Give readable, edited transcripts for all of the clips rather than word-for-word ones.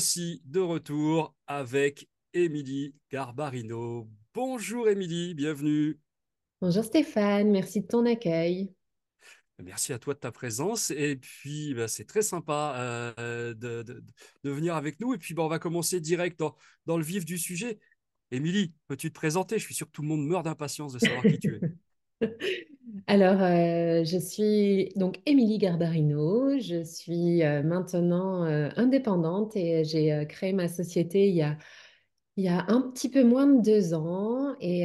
voici de retour avec Émilie Garbarino. Bonjour Émilie, bienvenue. Bonjour Stéphane, merci de ton accueil. Merci à toi de ta présence et puis c'est très sympa de venir avec nous. Et puis on va commencer direct dans le vif du sujet. Émilie, peux-tu te présenter? Je suis sûr que tout le monde meurt d'impatience de savoir qui tu es. Alors, je suis donc Émilie Garbarino, je suis maintenant indépendante et j'ai créé ma société il y a un petit peu moins de 2 ans, et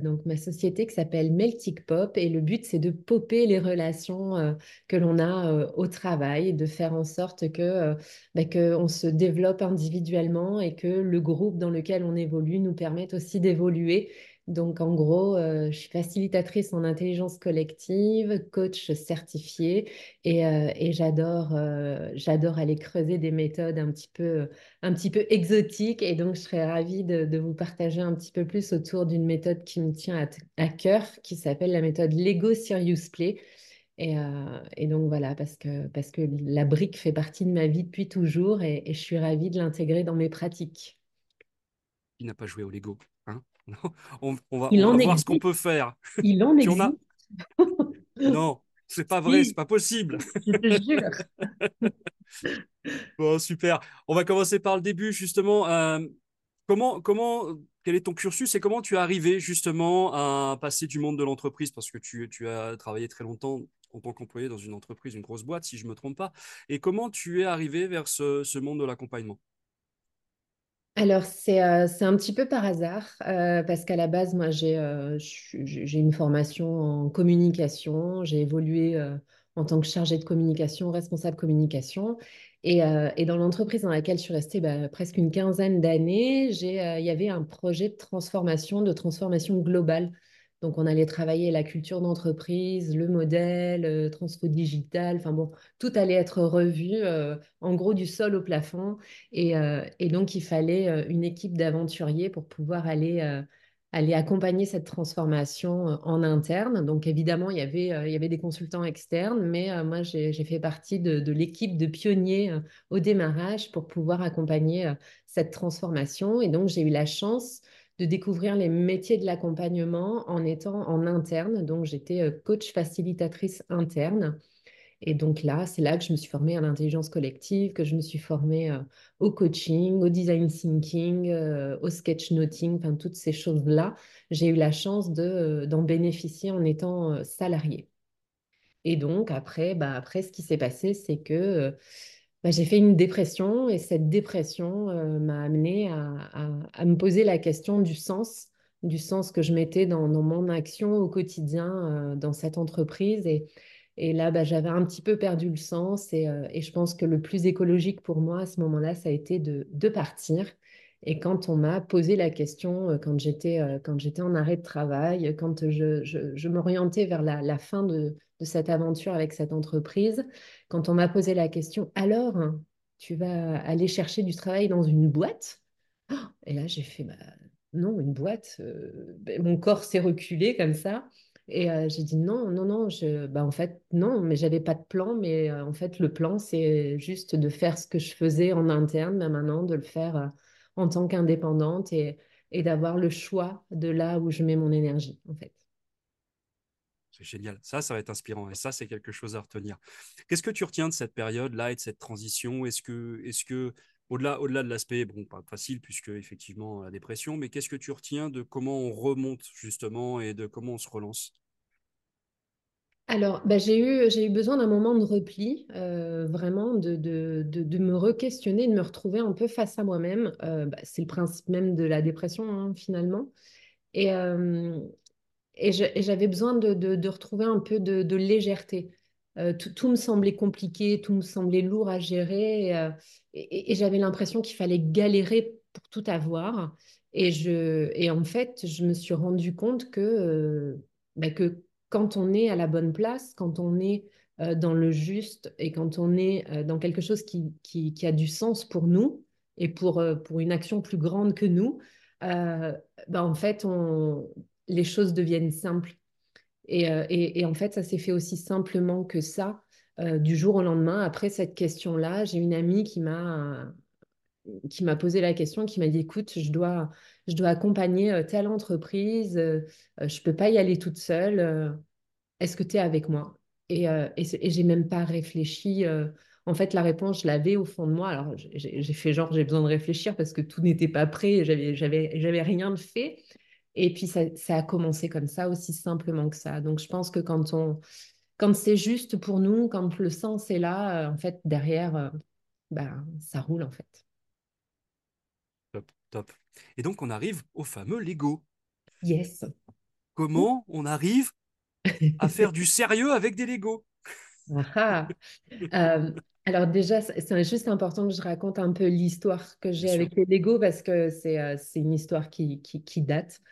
donc ma société qui s'appelle Melty Pop, et le but c'est de popper les relations que l'on a au travail, et de faire en sorte qu'on se développe individuellement et que le groupe dans lequel on évolue nous permette aussi d'évoluer. Donc en gros, je suis facilitatrice en intelligence collective, coach certifiée, et j'adore aller creuser des méthodes un petit peu exotiques, et donc je serais ravie de vous partager un petit peu plus autour d'une méthode qui me tient à cœur, qui s'appelle la méthode Lego Serious Play. Et donc voilà, parce que la brique fait partie de ma vie depuis toujours, et je suis ravie de l'intégrer dans mes pratiques. Il n'a pas joué au Lego, hein? Non, on va voir ce qu'on peut faire. Il en existe. Non, c'est pas vrai, c'est pas possible. Je te jure. Bon, super. On va commencer par le début, justement. Quel est ton cursus et comment tu es arrivé, justement, à passer du monde de l'entreprise? Parce que tu as travaillé très longtemps en tant qu'employé dans une entreprise, une grosse boîte, si je ne me trompe pas. Et comment tu es arrivé vers ce monde de l'accompagnement? Alors, c'est un petit peu par hasard, parce qu'à la base, moi, j'ai une formation en communication. J'ai évolué en tant que chargée de communication, responsable communication. Et dans l'entreprise dans laquelle je suis restée presque une quinzaine d'années, il y avait un projet de transformation globale. Donc, on allait travailler la culture d'entreprise, le modèle, transfo digital. Enfin bon, tout allait être revu, en gros, du sol au plafond. Et donc, il fallait une équipe d'aventuriers pour pouvoir aller accompagner cette transformation en interne. Donc, évidemment, il y avait des consultants externes, mais moi, j'ai fait partie de l'équipe de pionniers au démarrage pour pouvoir accompagner cette transformation. Et donc, j'ai eu la chance de découvrir les métiers de l'accompagnement en étant en interne. Donc, j'étais coach facilitatrice interne. Et donc là, c'est là que je me suis formée à l'intelligence collective, que je me suis formée au coaching, au design thinking, au sketchnoting, enfin, toutes ces choses-là. J'ai eu la chance d'en bénéficier en étant salariée. Et donc, après ce qui s'est passé, c'est que j'ai fait une dépression, et cette dépression m'a amenée à me poser la question du sens que je mettais dans mon action au quotidien dans cette entreprise. Et là, j'avais un petit peu perdu le sens, et je pense que le plus écologique pour moi à ce moment-là, ça a été de partir. Et quand on m'a posé la question, quand j'étais en arrêt de travail, quand je m'orientais vers la fin de cette aventure avec cette entreprise, quand on m'a posé la question « Alors, tu vas aller chercher du travail dans une boîte ?» Et là, j'ai fait « Non, une boîte ?» Mon corps s'est reculé comme ça. Et j'ai dit « Non, en fait, non, mais j'avais pas de plan. Mais en fait, le plan, c'est juste de faire ce que je faisais en interne, mais maintenant, de le faire… en tant qu'indépendante, et d'avoir le choix de là où je mets mon énergie, en fait. C'est génial. Ça va être inspirant. Et ça, c'est quelque chose à retenir. Qu'est-ce que tu retiens de cette période-là et de cette transition? Est-ce que au-delà de l'aspect, pas facile, puisque effectivement la dépression, mais qu'est-ce que tu retiens de comment on remonte, justement, et de comment on se relance? Alors, j'ai eu besoin d'un moment de repli, vraiment de me re-questionner, de me retrouver un peu face à moi-même. C'est le principe même de la dépression, hein, finalement. Et j'avais besoin de retrouver un peu de légèreté. Tout me semblait compliqué, tout me semblait lourd à gérer, et j'avais l'impression qu'il fallait galérer pour tout avoir. Et en fait, je me suis rendu compte que quand on est à la bonne place, quand on est dans le juste, et quand on est dans quelque chose qui a du sens pour nous et pour une action plus grande que nous, en fait, les choses deviennent simples. Et en fait, ça s'est fait aussi simplement que ça, du jour au lendemain. Après cette question-là, j'ai une amie qui m'a qui m'a posé la question, qui m'a dit, écoute, je dois accompagner telle entreprise, je ne peux pas y aller toute seule, est-ce que tu es avec moi? Et je n'ai même pas réfléchi. En fait, la réponse, je l'avais au fond de moi. Alors, j'ai fait genre, j'ai besoin de réfléchir parce que tout n'était pas prêt, j'avais rien de fait. Et puis, ça a commencé comme ça, aussi simplement que ça. Donc, je pense que quand c'est juste pour nous, quand le sens est là, en fait, derrière, ça roule, en fait. Top, top. Et donc, on arrive au fameux Lego. Yes. Comment on arrive à faire du sérieux avec des Legos? Alors déjà, c'est juste important que je raconte un peu l'histoire que j'ai avec les Lego parce que c'est une histoire qui date.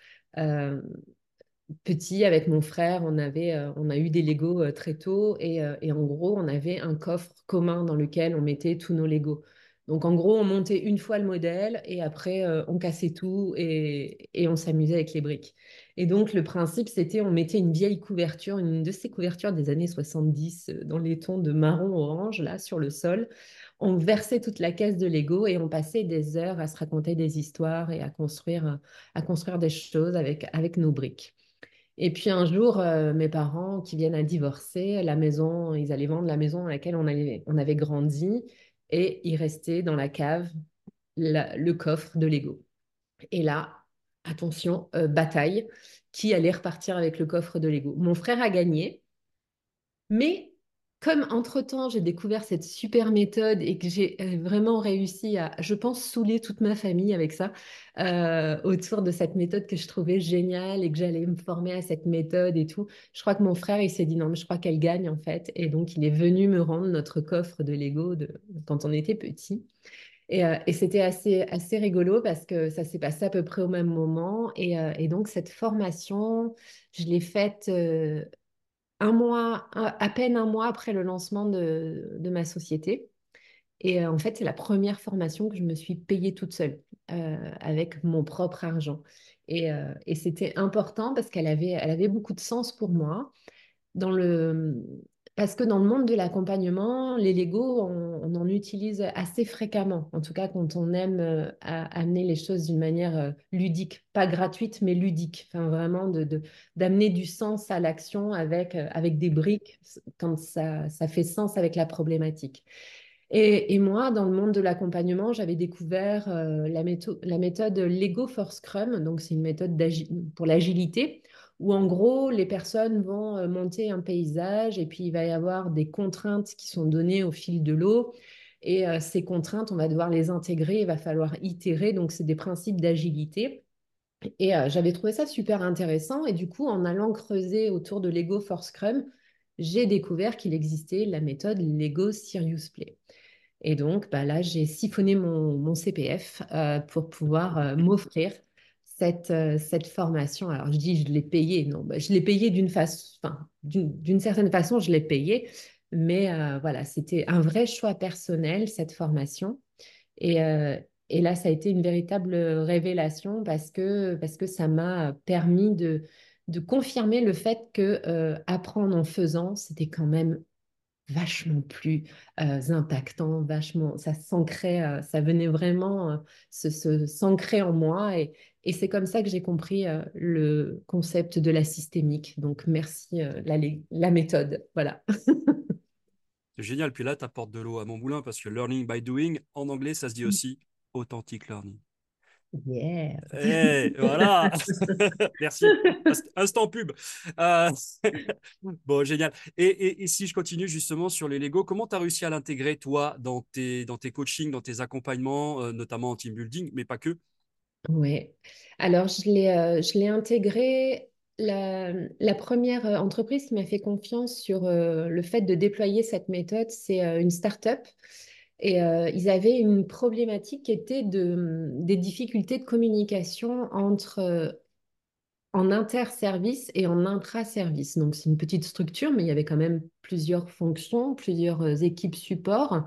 Petit, avec mon frère, on a eu des Legos très tôt et en gros, on avait un coffre commun dans lequel on mettait tous nos Legos. Donc en gros, on montait une fois le modèle et après, on cassait tout et on s'amusait avec les briques. Et donc, le principe, c'était on mettait une vieille couverture, une de ces couvertures des années 70, dans les tons de marron-orange, là, sur le sol. On versait toute la caisse de Lego et on passait des heures à se raconter des histoires et à construire des choses avec nos briques. Et puis un jour, mes parents qui viennent à divorcer, la maison, ils allaient vendre la maison dans laquelle on avait grandi et il restait dans la cave le coffre de Lego. Et là, attention, bataille, qui allait repartir avec le coffre de Lego. Mon frère a gagné, mais comme entre-temps, j'ai découvert cette super méthode et que j'ai vraiment réussi à, je pense, saouler toute ma famille avec ça, autour de cette méthode que je trouvais géniale et que j'allais me former à cette méthode et tout. Je crois que mon frère, il s'est dit, non, mais je crois qu'elle gagne, en fait. Et donc, il est venu me rendre notre coffre de Lego quand on était petit. Et c'était assez rigolo parce que ça s'est passé à peu près au même moment. Et donc, cette formation, je l'ai faite à peine un mois après le lancement de ma société. Et en fait, c'est la première formation que je me suis payée toute seule avec mon propre argent. Et c'était important parce qu'elle avait beaucoup de sens pour moi parce que dans le monde de l'accompagnement, les Legos, on en utilise assez fréquemment. En tout cas, quand on aime amener les choses d'une manière ludique, pas gratuite, mais ludique. Enfin, vraiment d'amener du sens à l'action avec des briques, quand ça fait sens avec la problématique. Et moi, dans le monde de l'accompagnement, j'avais découvert la méthode Lego for Scrum. Donc, c'est une méthode pour l'agilité, où en gros, les personnes vont monter un paysage et puis il va y avoir des contraintes qui sont données au fil de l'eau. Et ces contraintes, on va devoir les intégrer, il va falloir itérer. Donc, c'est des principes d'agilité. Et j'avais trouvé ça super intéressant. Et du coup, en allant creuser autour de Lego for Scrum, j'ai découvert qu'il existait la méthode Lego Serious Play. Et donc, là, j'ai siphonné mon CPF pour pouvoir m'offrir cette formation. Alors, je dis, je l'ai payée. Non, je l'ai payée d'une certaine façon, je l'ai payée. Mais voilà, c'était un vrai choix personnel, cette formation. Et là, ça a été une véritable révélation parce que ça m'a permis de confirmer le fait que apprendre en faisant, c'était quand même vachement plus impactant, vachement, ça s'ancrait, ça venait vraiment s'ancrer en moi et c'est comme ça que j'ai compris le concept de la systémique. Donc merci la méthode, voilà. C'est génial, puis là tu apportes de l'eau à mon moulin parce que learning by doing, en anglais ça se dit aussi authentic learning. Yeah. Hey, voilà. Merci. Instant pub. Bon, génial. Et si je continue justement sur les Lego, comment tu as réussi à l'intégrer, toi, dans tes coachings, dans tes accompagnements, notamment en team building, mais pas que? Oui. Alors, je l'ai intégré. La première entreprise qui m'a fait confiance sur le fait de déployer cette méthode, c'est une start-up. Et ils avaient une problématique qui était des difficultés de communication en inter-service et en intra-service. Donc, c'est une petite structure, mais il y avait quand même plusieurs fonctions, plusieurs équipes support.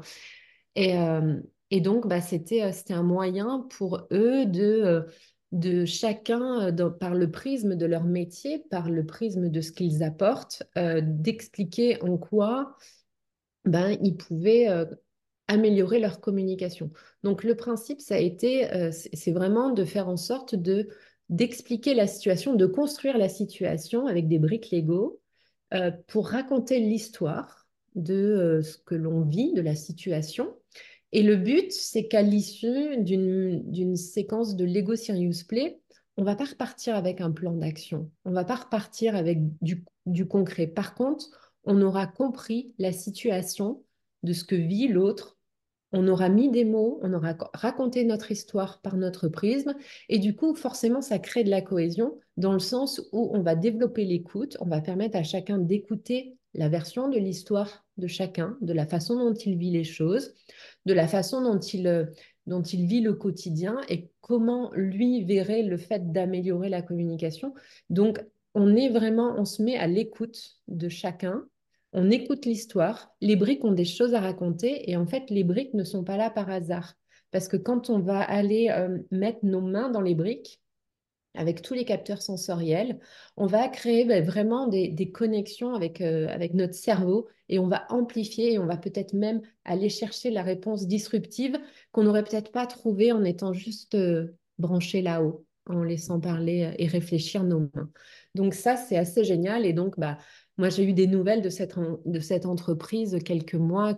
Et donc, c'était un moyen pour eux de chacun, par le prisme de leur métier, par le prisme de ce qu'ils apportent, d'expliquer en quoi ils pouvaient améliorer leur communication. Donc, le principe, ça a été, c'est vraiment de faire en sorte d'expliquer la situation, de construire la situation avec des briques Lego pour raconter l'histoire de ce que l'on vit, de la situation. Et le but, c'est qu'à l'issue d'une séquence de Lego Serious Play, on ne va pas repartir avec un plan d'action, on ne va pas repartir avec du concret. Par contre, on aura compris la situation de ce que vit l'autre, on aura mis des mots, on aura raconté notre histoire par notre prisme, et du coup, forcément, ça crée de la cohésion dans le sens où on va développer l'écoute, on va permettre à chacun d'écouter la version de l'histoire de chacun, de la façon dont il vit les choses, de la façon dont il vit le quotidien et comment lui verrait le fait d'améliorer la communication. Donc, on se met à l'écoute de chacun, on écoute l'histoire, les briques ont des choses à raconter et en fait, les briques ne sont pas là par hasard. Parce que quand on va aller mettre nos mains dans les briques, avec tous les capteurs sensoriels, on va créer vraiment des connexions avec notre cerveau et on va amplifier et on va peut-être même aller chercher la réponse disruptive qu'on n'aurait peut-être pas trouvée en étant juste branché là-haut, en laissant parler et réfléchir nos mains. Donc ça, c'est assez génial. Et donc, moi, j'ai eu des nouvelles de cette entreprise quelques mois,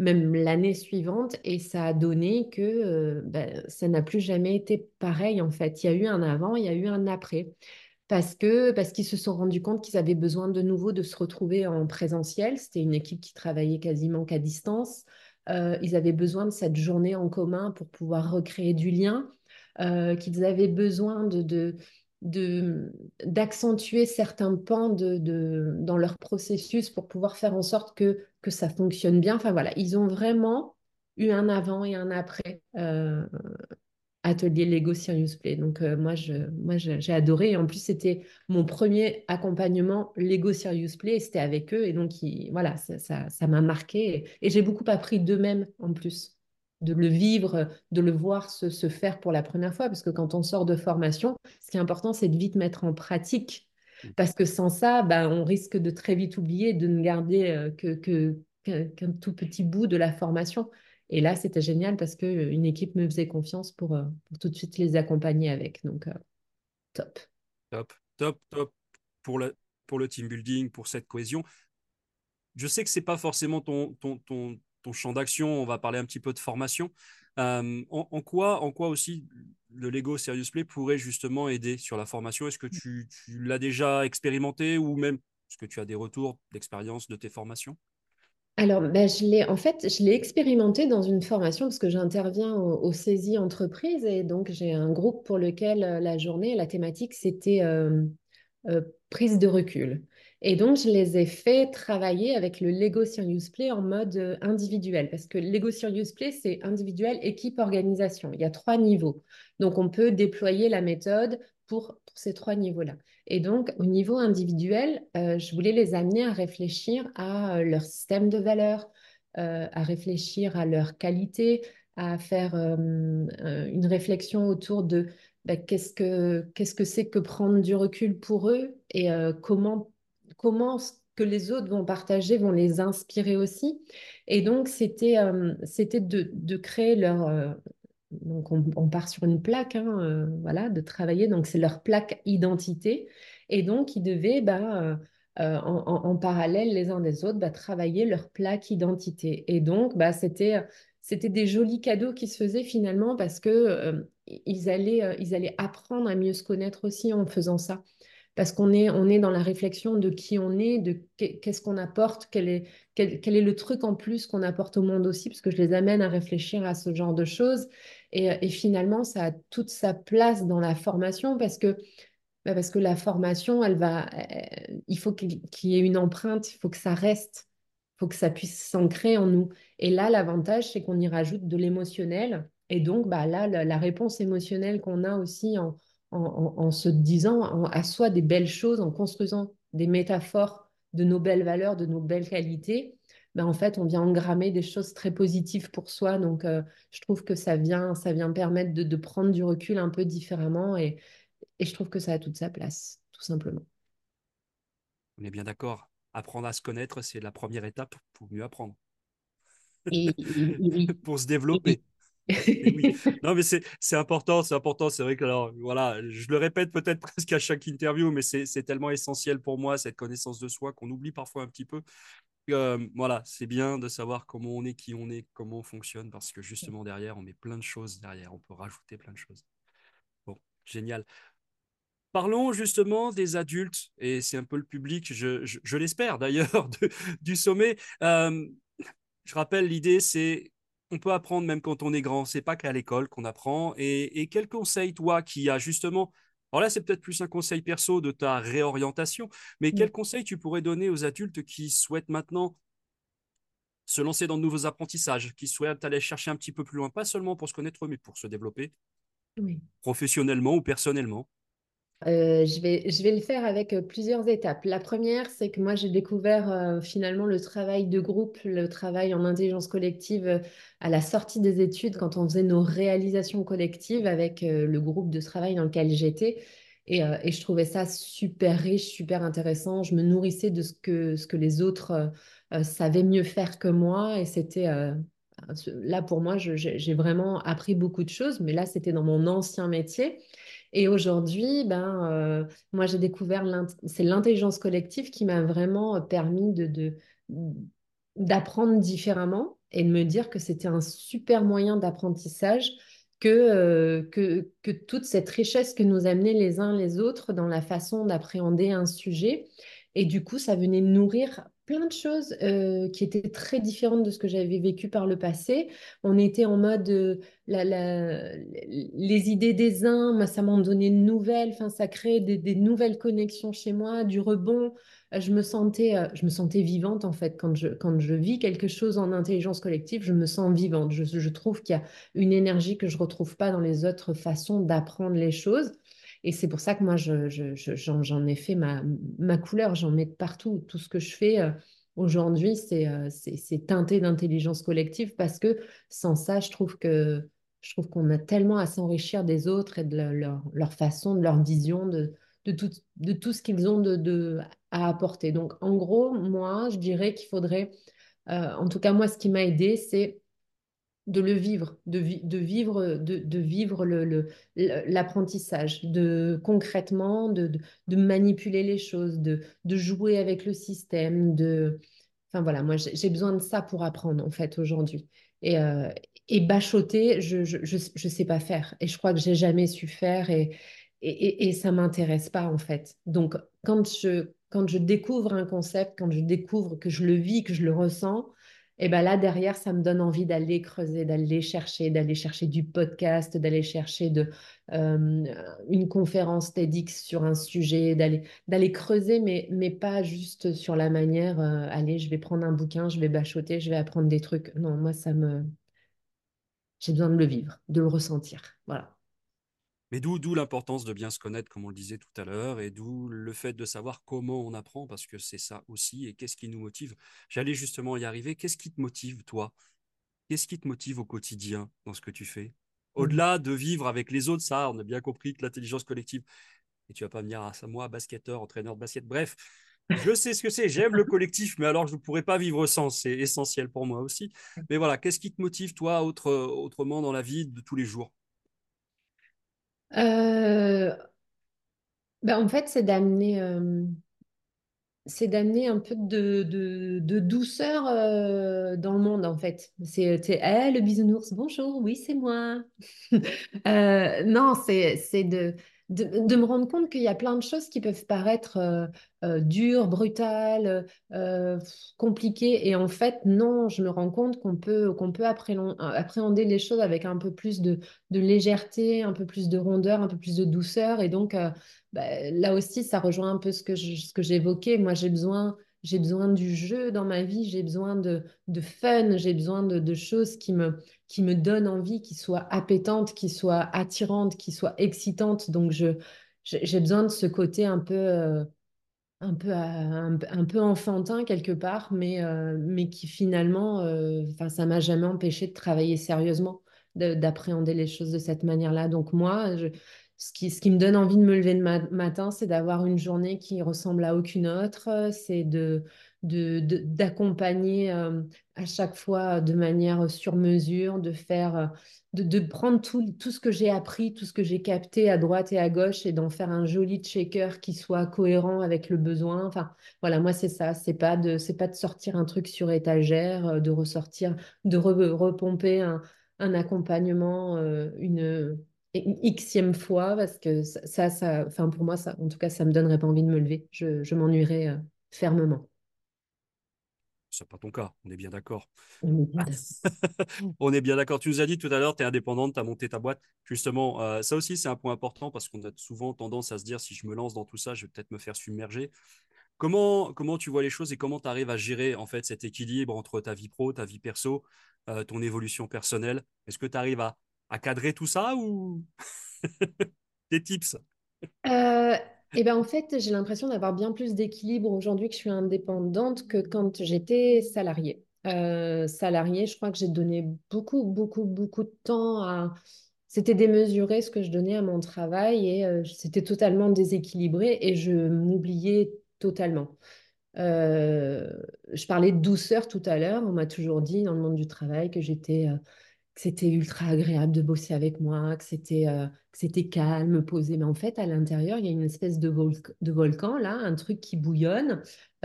même l'année suivante, et ça a donné que ça n'a plus jamais été pareil en fait. Il y a eu un avant, il y a eu un après, parce qu'ils se sont rendus compte qu'ils avaient besoin de nouveau de se retrouver en présentiel. C'était une équipe qui travaillait quasiment qu'à distance. Ils avaient besoin de cette journée en commun pour pouvoir recréer du lien, qu'ils avaient besoin d'accentuer certains pans dans leur processus pour pouvoir faire en sorte que ça fonctionne bien. Enfin voilà, ils ont vraiment eu un avant et un après atelier Lego Serious Play. Donc moi, j'ai adoré. Et en plus, c'était mon premier accompagnement Lego Serious Play. C'était avec eux. Et donc, voilà, ça m'a marqué. Et j'ai beaucoup appris d'eux-mêmes en plus, de le vivre, de le voir se faire pour la première fois, parce que quand on sort de formation, ce qui est important, c'est de vite mettre en pratique, parce que sans ça, on risque de très vite oublier, de ne garder qu'un tout petit bout de la formation. Et là, c'était génial parce qu'une équipe me faisait confiance pour tout de suite les accompagner avec. Donc, top. Top pour le team building, pour cette cohésion. Je sais que ce n'est pas forcément ton champ d'action, on va parler un petit peu de formation. En quoi aussi le Lego Serious Play pourrait justement aider sur la formation? Est-ce que tu l'as déjà expérimenté ou même est-ce que tu as des retours d'expérience de tes formations? Alors, je l'ai expérimenté dans une formation parce que j'interviens au saisie entreprise et donc j'ai un groupe pour lequel la journée, la thématique, c'était prise de recul. Et donc, je les ai fait travailler avec le Lego Serious Play en mode individuel, parce que Lego Serious Play, c'est individuel, équipe, organisation. Il y a 3 niveaux. Donc, on peut déployer la méthode pour ces 3 niveaux-là. Et donc, au niveau individuel, je voulais les amener à réfléchir à leur système de valeurs, à réfléchir à leur qualité, à faire une réflexion autour de qu'est-ce que c'est que prendre du recul pour eux et comment ce que les autres vont partager vont les inspirer aussi. Et donc, c'était de créer leur... donc, on part sur une plaque, hein, voilà, de travailler. Donc, c'est leur plaque identité. Et donc, ils devaient, en parallèle les uns des autres, travailler leur plaque identité. Et donc, c'était des jolis cadeaux qui se faisaient finalement parce que ils allaient apprendre à mieux se connaître aussi en faisant ça. Parce qu'on est dans la réflexion de qui on est, de qu'est-ce qu'on apporte, quel est le truc en plus qu'on apporte au monde aussi, parce que je les amène à réfléchir à ce genre de choses. Et finalement, ça a toute sa place dans la formation, parce que la formation, il faut qu'il y ait une empreinte, il faut que ça reste, il faut que ça puisse s'ancrer en nous. Et là, l'avantage, c'est qu'on y rajoute de l'émotionnel. Et donc, là, la réponse émotionnelle qu'on a aussi en se disant à soi des belles choses, en construisant des métaphores de nos belles valeurs, de nos belles qualités, en fait, on vient engrammer des choses très positives pour soi. Donc, je trouve que ça vient permettre de prendre du recul un peu différemment et je trouve que ça a toute sa place, tout simplement. On est bien d'accord. Apprendre à se connaître, c'est la première étape pour mieux apprendre. Et... pour se développer. Oui. Non, mais c'est important, c'est important. C'est vrai que, alors, voilà, je le répète peut-être presque à chaque interview, mais c'est tellement essentiel pour moi, cette connaissance de soi qu'on oublie parfois un petit peu. Voilà, c'est bien de savoir comment on est, qui on est, comment on fonctionne, parce que justement derrière, on met plein de choses derrière, on peut rajouter plein de choses. Bon, génial. Parlons justement des adultes, et c'est un peu le public, je l'espère d'ailleurs, du sommet. Je rappelle, l'idée, c'est on peut apprendre même quand on est grand, c'est pas qu'à l'école qu'on apprend. Et quel conseil, toi, qui as justement... Alors là, c'est peut-être plus un conseil perso de ta réorientation, mais quel conseil tu pourrais donner aux adultes qui souhaitent maintenant se lancer dans de nouveaux apprentissages, qui souhaitent aller chercher un petit peu plus loin, pas seulement pour se connaître, mais pour se développer professionnellement ou personnellement? Je vais le faire avec plusieurs étapes. La première, c'est que moi, j'ai découvert finalement le travail de groupe, le travail en intelligence collective à la sortie des études, quand on faisait nos réalisations collectives avec le groupe de travail dans lequel j'étais. Et je trouvais ça super riche, super intéressant. Je me nourrissais de ce que les autres savaient mieux faire que moi. Et c'était... là, pour moi, j'ai vraiment appris beaucoup de choses, mais là, c'était dans mon ancien métier. Et aujourd'hui, moi, j'ai découvert l'intelligence collective qui m'a vraiment permis d'apprendre différemment et de me dire que c'était un super moyen d'apprentissage, que toute cette richesse que nous amenaient les uns les autres dans la façon d'appréhender un sujet. Et du coup, ça venait nourrir plein de choses qui étaient très différentes de ce que j'avais vécu par le passé. On était en mode les idées des uns, moi, ça m'en donnait de nouvelles, enfin, ça créait des nouvelles connexions chez moi, du rebond. Je me sentais vivante en fait. Quand je vis quelque chose en intelligence collective, je me sens vivante. Je trouve qu'il y a une énergie que je ne retrouve pas dans les autres façons d'apprendre les choses. Et c'est pour ça que moi, j'en ai fait ma couleur, j'en mets de partout. Tout ce que je fais aujourd'hui, c'est teinté d'intelligence collective parce que sans ça, je trouve qu'on a tellement à s'enrichir des autres et de leur façon, de leur vision, de tout ce qu'ils ont à apporter. Donc, en gros, moi, je dirais qu'il faudrait, en tout cas, moi, ce qui m'a aidée, c'est de le vivre, de vivre l'apprentissage, de concrètement, de manipuler les choses, de jouer avec le système, enfin voilà, moi j'ai besoin de ça pour apprendre en fait aujourd'hui. Et bachoter, je sais pas faire et je crois que j'ai jamais su faire et ça m'intéresse pas en fait. Donc quand je découvre un concept, quand je découvre que je le vis, que je le ressens, et bien là, derrière, ça me donne envie d'aller creuser, d'aller chercher du podcast, d'aller chercher une conférence TEDx sur un sujet, d'aller creuser, mais pas juste sur la manière, allez, je vais prendre un bouquin, je vais bachoter, je vais apprendre des trucs. Non, moi, j'ai besoin de le vivre, de le ressentir, voilà. Mais d'où l'importance de bien se connaître, comme on le disait tout à l'heure, et d'où le fait de savoir comment on apprend, parce que c'est ça aussi, et qu'est-ce qui nous motive. J'allais justement y arriver. Qu'est-ce qui te motive, toi? Qu'est-ce qui te motive au quotidien dans ce que tu fais? Au-delà de vivre avec les autres, ça, on a bien compris que l'intelligence collective, et tu ne vas pas venir à moi, basketteur, entraîneur de basket, bref, je sais ce que c'est, j'aime le collectif, mais alors je ne pourrais pas vivre sans, c'est essentiel pour moi aussi. Mais voilà, qu'est-ce qui te motive, toi, autrement dans la vie de tous les jours? En fait, c'est d'amener un peu de douceur dans le monde, en fait. C'est hey, le bisounours, bonjour, oui, c'est moi. Non, c'est de me rendre compte qu'il y a plein de choses qui peuvent paraître dures, brutales, compliquées. Et en fait, non, je me rends compte qu'on peut appréhender les choses avec un peu plus de légèreté, un peu plus de rondeur, un peu plus de douceur. Et donc, là aussi, ça rejoint un peu ce que j'évoquais. Moi, j'ai besoin du jeu dans ma vie, j'ai besoin de fun, j'ai besoin de choses qui me donnent envie, qui soient appétantes, qui soient attirantes, qui soient excitantes. Donc, j'ai besoin de ce côté un peu enfantin quelque part, mais qui finalement, ça ne m'a jamais empêché de travailler sérieusement, d'appréhender les choses de cette manière-là. Donc, moi, ce qui me donne envie de me lever le matin, c'est d'avoir une journée qui ressemble à aucune autre, c'est de, d'accompagner à chaque fois de manière sur mesure, de faire, de prendre tout ce que j'ai appris, tout ce que j'ai capté à droite et à gauche et d'en faire un joli checker qui soit cohérent avec le besoin. Enfin, voilà, moi c'est ça, c'est pas de sortir un truc sur étagère, de ressortir, de repomper un accompagnement une xème fois parce que ça, enfin pour moi, ça, en tout cas, ça me donnerait pas envie de me lever. Je m'ennuierais fermement. C'est pas ton cas, on est bien d'accord. On est bien d'accord. Tu nous as dit tout à l'heure, tu es indépendante, tu as monté ta boîte. Justement, ça aussi, c'est un point important parce qu'on a souvent tendance à se dire, si je me lance dans tout ça, je vais peut-être me faire submerger. Comment tu vois les choses et comment tu arrives à gérer en fait, cet équilibre entre ta vie pro, ta vie perso, ton évolution personnelle? Est-ce que tu arrives à cadrer tout ça ou des tips? Eh ben en fait, j'ai l'impression d'avoir bien plus d'équilibre aujourd'hui que je suis indépendante que quand j'étais salariée. Je crois que j'ai donné beaucoup de temps à... C'était démesuré ce que je donnais à mon travail et c'était totalement déséquilibré et je m'oubliais totalement. Je parlais de douceur tout à l'heure. On m'a toujours dit dans le monde du travail que j'étais... que c'était ultra agréable de bosser avec moi, que c'était calme, posé. Mais en fait, à l'intérieur, il y a une espèce de volcan, là, un truc qui bouillonne.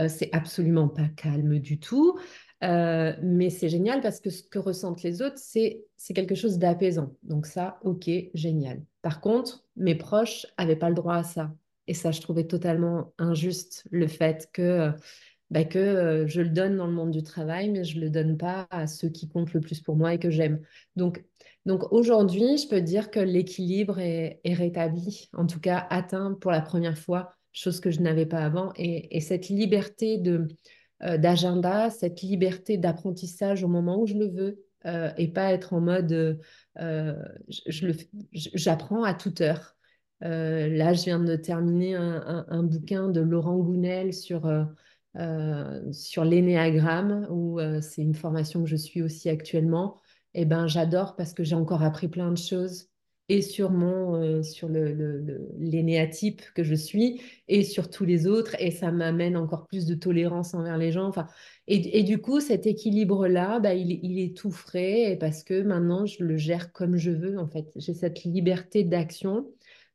C'est absolument pas calme du tout. Mais c'est génial parce que ce que ressentent les autres, c'est quelque chose d'apaisant. Donc ça, ok, génial. Par contre, mes proches n'avaient pas le droit à ça. Et ça, je trouvais totalement injuste le fait que je le donne dans le monde du travail, mais je ne le donne pas à ceux qui comptent le plus pour moi et que j'aime. Donc aujourd'hui, je peux dire que l'équilibre est rétabli, en tout cas atteint pour la première fois, chose que je n'avais pas avant. Et cette liberté d'agenda, cette liberté d'apprentissage au moment où je le veux, et pas être en mode j'apprends à toute heure. Là, je viens de terminer un bouquin de Laurent Gounel sur l'énéagramme, où c'est une formation que je suis aussi actuellement, et j'adore parce que j'ai encore appris plein de choses et sur l'énéatype que je suis et sur tous les autres, et ça m'amène encore plus de tolérance envers les gens. Enfin, et du coup, cet équilibre-là, il est tout frais, et parce que maintenant, je le gère comme je veux, en fait. J'ai cette liberté d'action.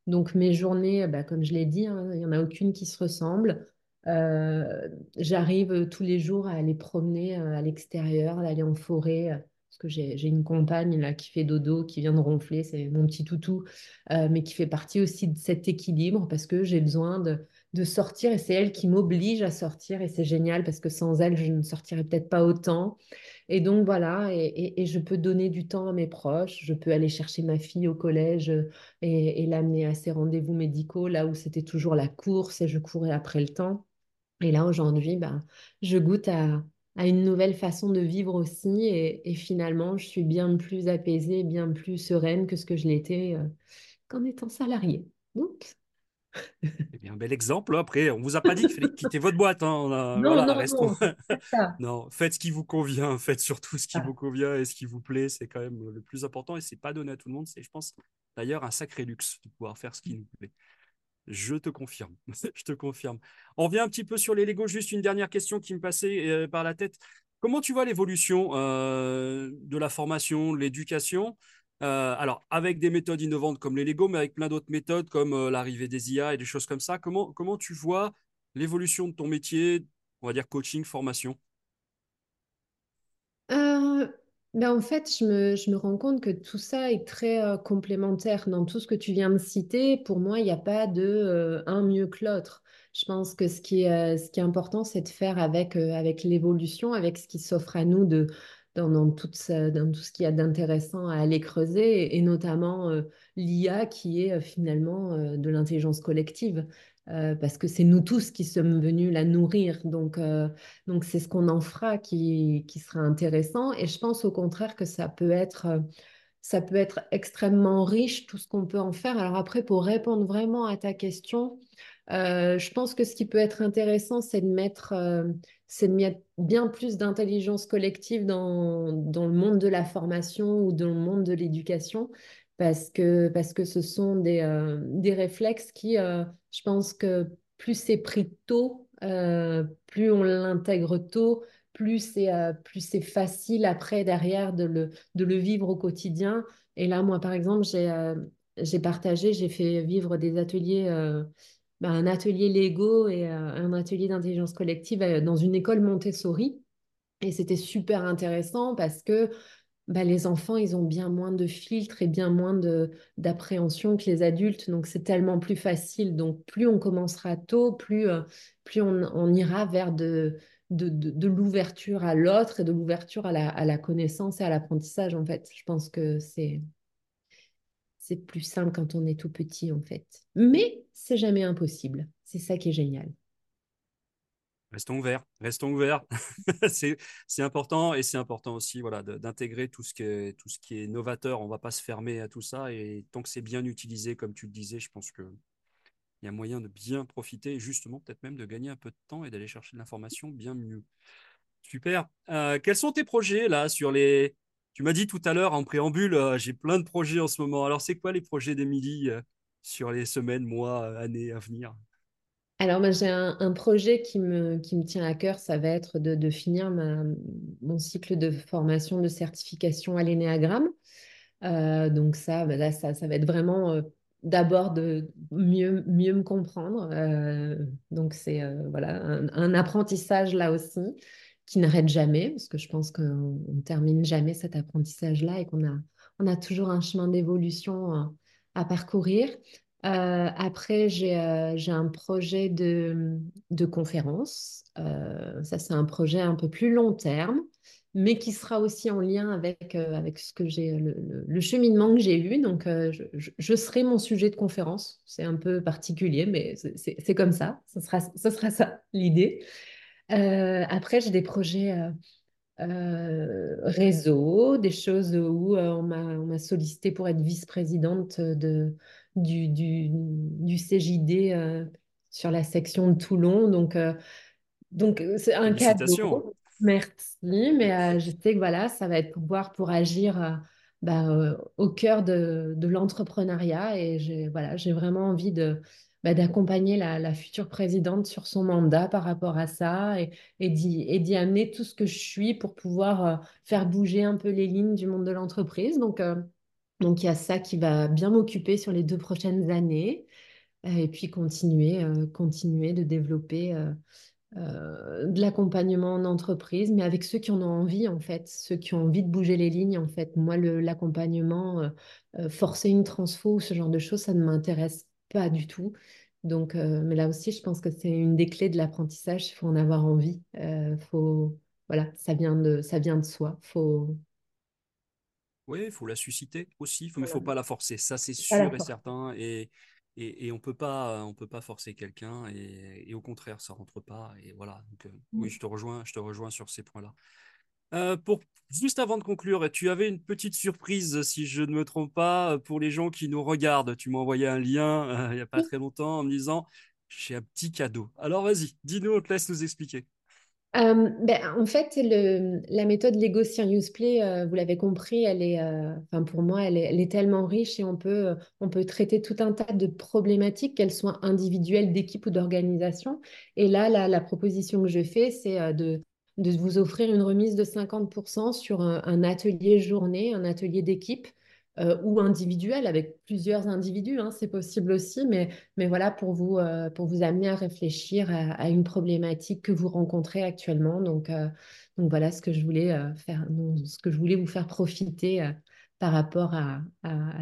Donc, mes journées, comme je l'ai dit, hein, il n'y en a aucune qui se ressemble. J'arrive tous les jours à aller promener à l'extérieur, à aller en forêt, parce que j'ai une compagne là qui fait dodo, qui vient de ronfler, c'est mon petit toutou, mais qui fait partie aussi de cet équilibre parce que j'ai besoin de sortir et c'est elle qui m'oblige à sortir et c'est génial parce que sans elle, je ne sortirais peut-être pas autant. Et donc voilà, et je peux donner du temps à mes proches, je peux aller chercher ma fille au collège et l'amener à ses rendez-vous médicaux, là où c'était toujours la course et je courais après le temps. Et là, aujourd'hui, je goûte à une nouvelle façon de vivre aussi. Et finalement, je suis bien plus apaisée, bien plus sereine que ce que je l'étais qu'en étant salariée. Donc... Eh bien, bel exemple. Après, on ne vous a pas dit qu'il fallait quitter votre boîte. Hein. Non, faites ce qui vous convient. Faites surtout ce qui vous convient et ce qui vous plaît. C'est quand même le plus important et ce n'est pas donné à tout le monde. C'est, je pense, d'ailleurs, un sacré luxe de pouvoir faire ce qui nous plaît. Je te confirme, je te confirme. On revient un petit peu sur les Lego. Juste une dernière question qui me passait par la tête. Comment tu vois l'évolution de la formation, de l'éducation? Alors, avec des méthodes innovantes comme les Lego, mais avec plein d'autres méthodes comme l'arrivée des IA et des choses comme ça. Comment tu vois l'évolution de ton métier, on va dire coaching, formation? En fait, je me rends compte que tout ça est très complémentaire. Dans tout ce que tu viens de citer, pour moi, il n'y a pas de un mieux que l'autre. Je pense que ce qui est important, c'est de faire avec l'évolution, avec ce qui s'offre à nous dans tout ce qu'il y a d'intéressant à aller creuser, et notamment l'IA qui est finalement de l'intelligence collective. Parce que c'est nous tous qui sommes venus la nourrir, donc c'est ce qu'on en fera qui sera intéressant. Et je pense au contraire que ça peut être extrêmement riche, tout ce qu'on peut en faire. Alors après, pour répondre vraiment à ta question, je pense que ce qui peut être intéressant, c'est de mettre bien plus d'intelligence collective dans le monde de la formation ou dans le monde de l'éducation. Parce que ce sont des réflexes qui, je pense que plus c'est pris tôt, plus on l'intègre tôt, plus c'est facile après, derrière, de le vivre au quotidien. Et là, moi, par exemple, j'ai partagé, j'ai fait vivre des ateliers, un atelier Lego et un atelier d'intelligence collective dans une école Montessori. Et c'était super intéressant parce que les enfants, ils ont bien moins de filtres et bien moins d'appréhension que les adultes. Donc, c'est tellement plus facile. Donc, plus on commencera tôt, plus on ira vers de l'ouverture à l'autre et de l'ouverture à la connaissance et à l'apprentissage, en fait. Je pense que c'est plus simple quand on est tout petit, en fait. Mais c'est jamais impossible. C'est ça qui est génial. Restons ouverts, c'est important, et c'est important aussi, voilà, d'intégrer tout ce qui est novateur. On ne va pas se fermer à tout ça, et tant que c'est bien utilisé, comme tu le disais, je pense qu'il y a moyen de bien profiter, et justement peut-être même de gagner un peu de temps et d'aller chercher de l'information bien mieux. Super. Quels sont tes projets là sur les… Tu m'as dit tout à l'heure en préambule, j'ai plein de projets en ce moment. Alors c'est quoi les projets d'Émilie sur les semaines, mois, années à venir ? Alors, moi, j'ai un projet qui me tient à cœur. Ça va être de finir mon cycle de formation, de certification à l'énéagramme. Donc, ça va être vraiment d'abord de mieux me comprendre. Donc, c'est voilà, un apprentissage là aussi qui n'arrête jamais, parce que je pense qu'on ne termine jamais cet apprentissage-là et qu'on a toujours un chemin d'évolution à parcourir. Après, j'ai un projet de conférence. Ça, c'est un projet un peu plus long terme, mais qui sera aussi en lien avec ce que j'ai, le cheminement que j'ai eu. Donc, je serai mon sujet de conférence. C'est un peu particulier, mais c'est comme ça. Ce sera ça, l'idée. Après, j'ai des projets... réseau, des choses où on m'a sollicité pour être vice-présidente du CJD sur la section de Toulon, donc c'est un cadeau, merci, mais je sais que voilà, ça va être pour agir au cœur de l'entrepreneuriat, et j'ai vraiment envie de d'accompagner la future présidente sur son mandat par rapport à ça, et d'y amener tout ce que je suis pour pouvoir faire bouger un peu les lignes du monde de l'entreprise. Donc il y a ça qui va bien m'occuper sur les 2 prochaines années, et puis continuer de développer de l'accompagnement en entreprise, mais avec ceux qui en ont envie, en fait, ceux qui ont envie de bouger les lignes, en fait. Moi, l'accompagnement, forcer une transfo ou ce genre de choses, ça ne m'intéresse pas du tout. Donc, mais là aussi, je pense que c'est une des clés de l'apprentissage. Il faut en avoir envie. Voilà, ça vient de soi. Oui, il faut la susciter aussi, mais il ne faut pas la forcer. Ça, c'est sûr et certain. Et on ne peut pas forcer quelqu'un. Et au contraire, ça ne rentre pas. Et voilà. Donc, oui, je te rejoins sur ces points-là. Juste avant de conclure, tu avais une petite surprise, si je ne me trompe pas, pour les gens qui nous regardent. Tu m'as envoyé un lien il n'y a pas très longtemps en me disant « j'ai un petit cadeau ». Alors vas-y, dis-nous, on te laisse nous expliquer. En fait, la méthode Lego Serious Play, vous l'avez compris, elle est, pour moi, elle est tellement riche, et on peut traiter tout un tas de problématiques, qu'elles soient individuelles, d'équipe ou d'organisation. Et là, la proposition que je fais, c'est de vous offrir une remise de 50% sur un atelier journée, un atelier d'équipe ou individuel, avec plusieurs individus, hein, c'est possible aussi, mais voilà, pour vous amener à réfléchir à une problématique que vous rencontrez actuellement. Donc voilà ce que je voulais vous faire profiter par rapport à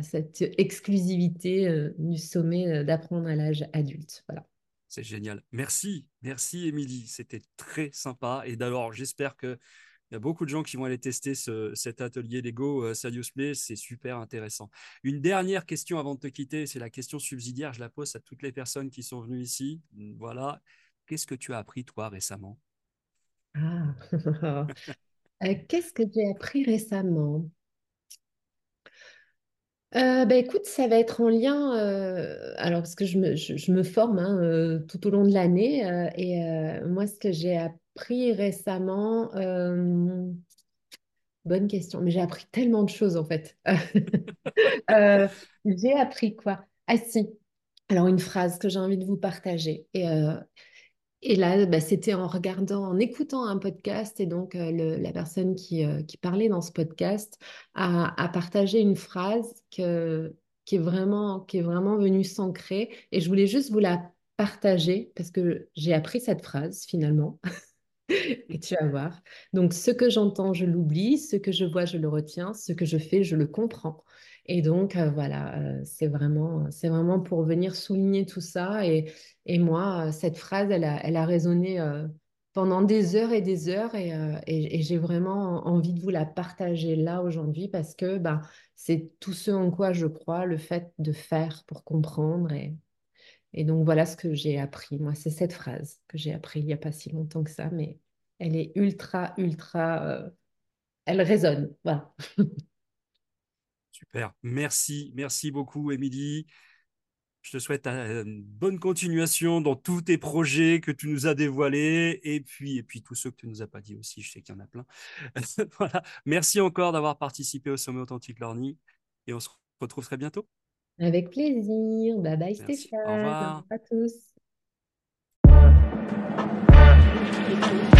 cette exclusivité du sommet d'apprendre à l'âge adulte. Voilà. C'est génial. Merci Émilie. C'était très sympa. Et d'alors, j'espère qu'il y a beaucoup de gens qui vont aller tester cet atelier Lego Serious Play. C'est super intéressant. Une dernière question avant de te quitter, c'est la question subsidiaire. Je la pose à toutes les personnes qui sont venues ici. Voilà. Qu'est-ce que tu as appris, toi, récemment? Qu'est-ce que j'ai appris récemment? Écoute, ça va être en lien, alors parce que je me forme tout au long de l'année, et moi, ce que j'ai appris récemment, bonne question, mais j'ai appris tellement de choses en fait. J'ai appris quoi? Ah si, alors une phrase que j'ai envie de vous partager, et, Et là, bah, c'était en regardant, en écoutant un podcast, et donc la personne qui parlait dans ce podcast a partagé une phrase qui est vraiment venue s'ancrer, et je voulais juste vous la partager parce que j'ai appris cette phrase finalement. Et tu vas voir. Donc, ce que j'entends, je l'oublie. Ce que je vois, je le retiens. Ce que je fais, je le comprends. Et donc, voilà, c'est vraiment pour venir souligner tout ça. Et moi, cette phrase, elle a résonné pendant des heures et des heures. Et j'ai vraiment envie de vous la partager là aujourd'hui parce que bah, c'est tout ce en quoi je crois, le fait de faire pour comprendre. Et donc, voilà ce que j'ai appris. Moi, c'est cette phrase que j'ai appris il n'y a pas si longtemps que ça, mais elle est ultra, ultra... elle résonne, voilà. Super. Merci beaucoup, Émilie. Je te souhaite une bonne continuation dans tous tes projets que tu nous as dévoilés et puis tous ceux que tu ne nous as pas dit aussi, je sais qu'il y en a plein. Voilà. Merci encore d'avoir participé au Sommet Authentique Lorni et on se retrouve très bientôt. Avec plaisir. Bye bye, Stéphane. Au revoir à tous.